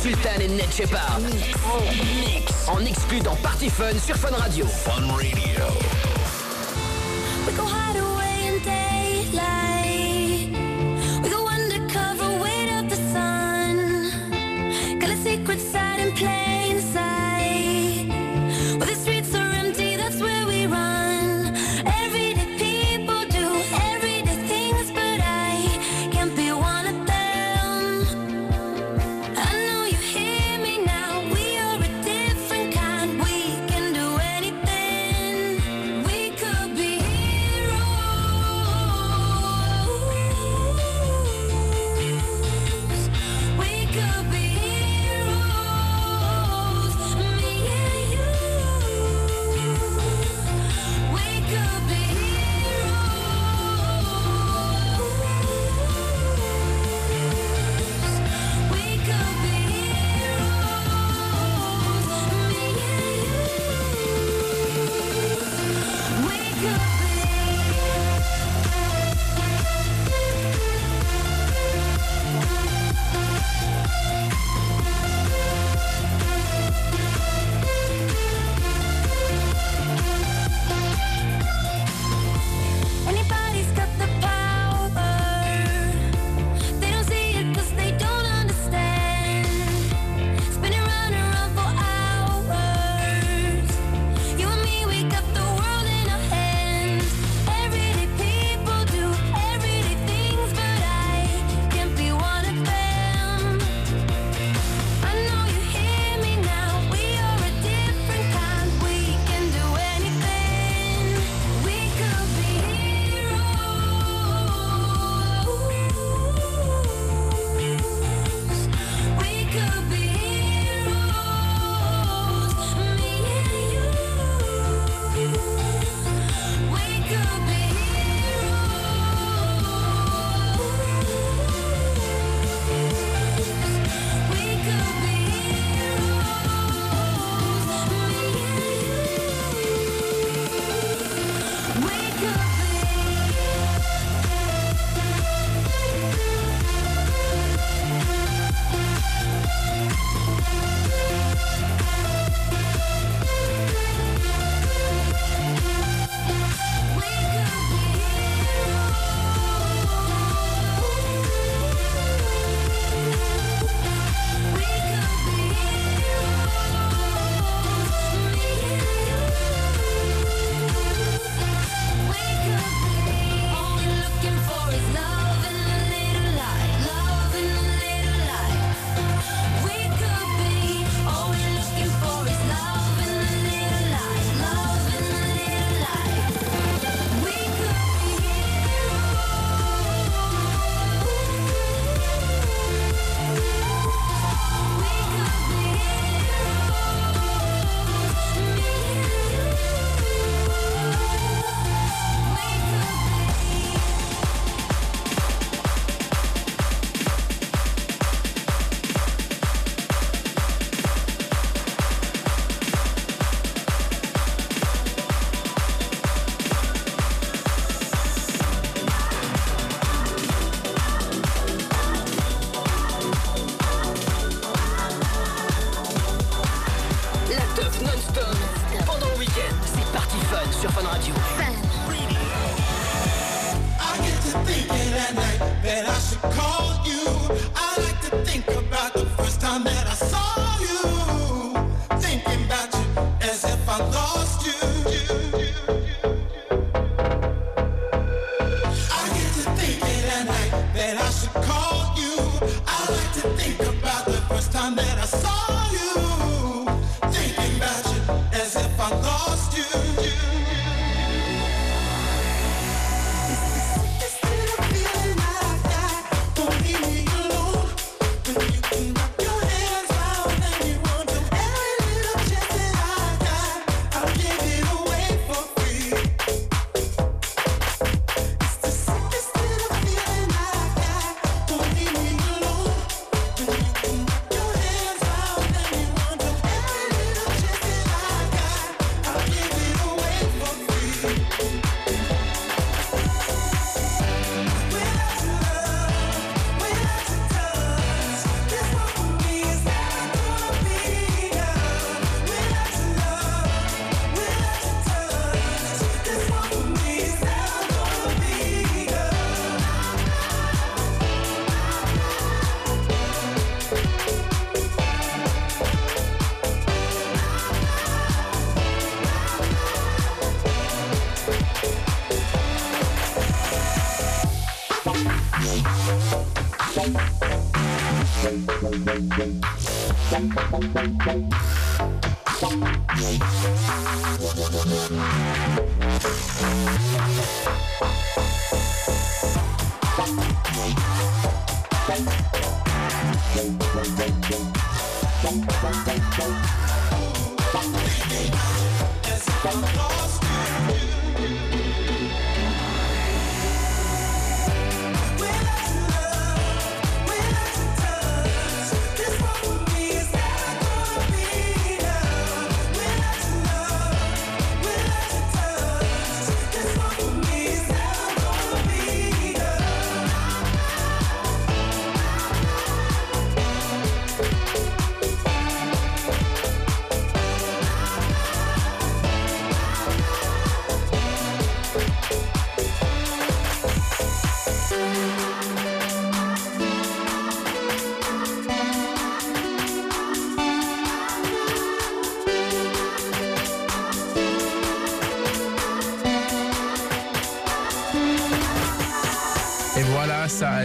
Sultan et Ned Shepard. Oh. Mix. En exclu dans Party Fun sur Fun Radio. Fun Radio. We go hide away in daylight. We go undercover, wait up the sun. Got a secret side in plain sight. Well, the streets are empty, that's where we run. Everyday people do everyday things, but I can't be one of them. Hero.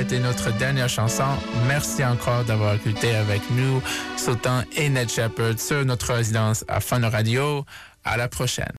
C'était notre dernière chanson. Merci encore d'avoir écouté avec nous Sultan et Ned Shepard sur notre résidence à Fun Radio. À la prochaine.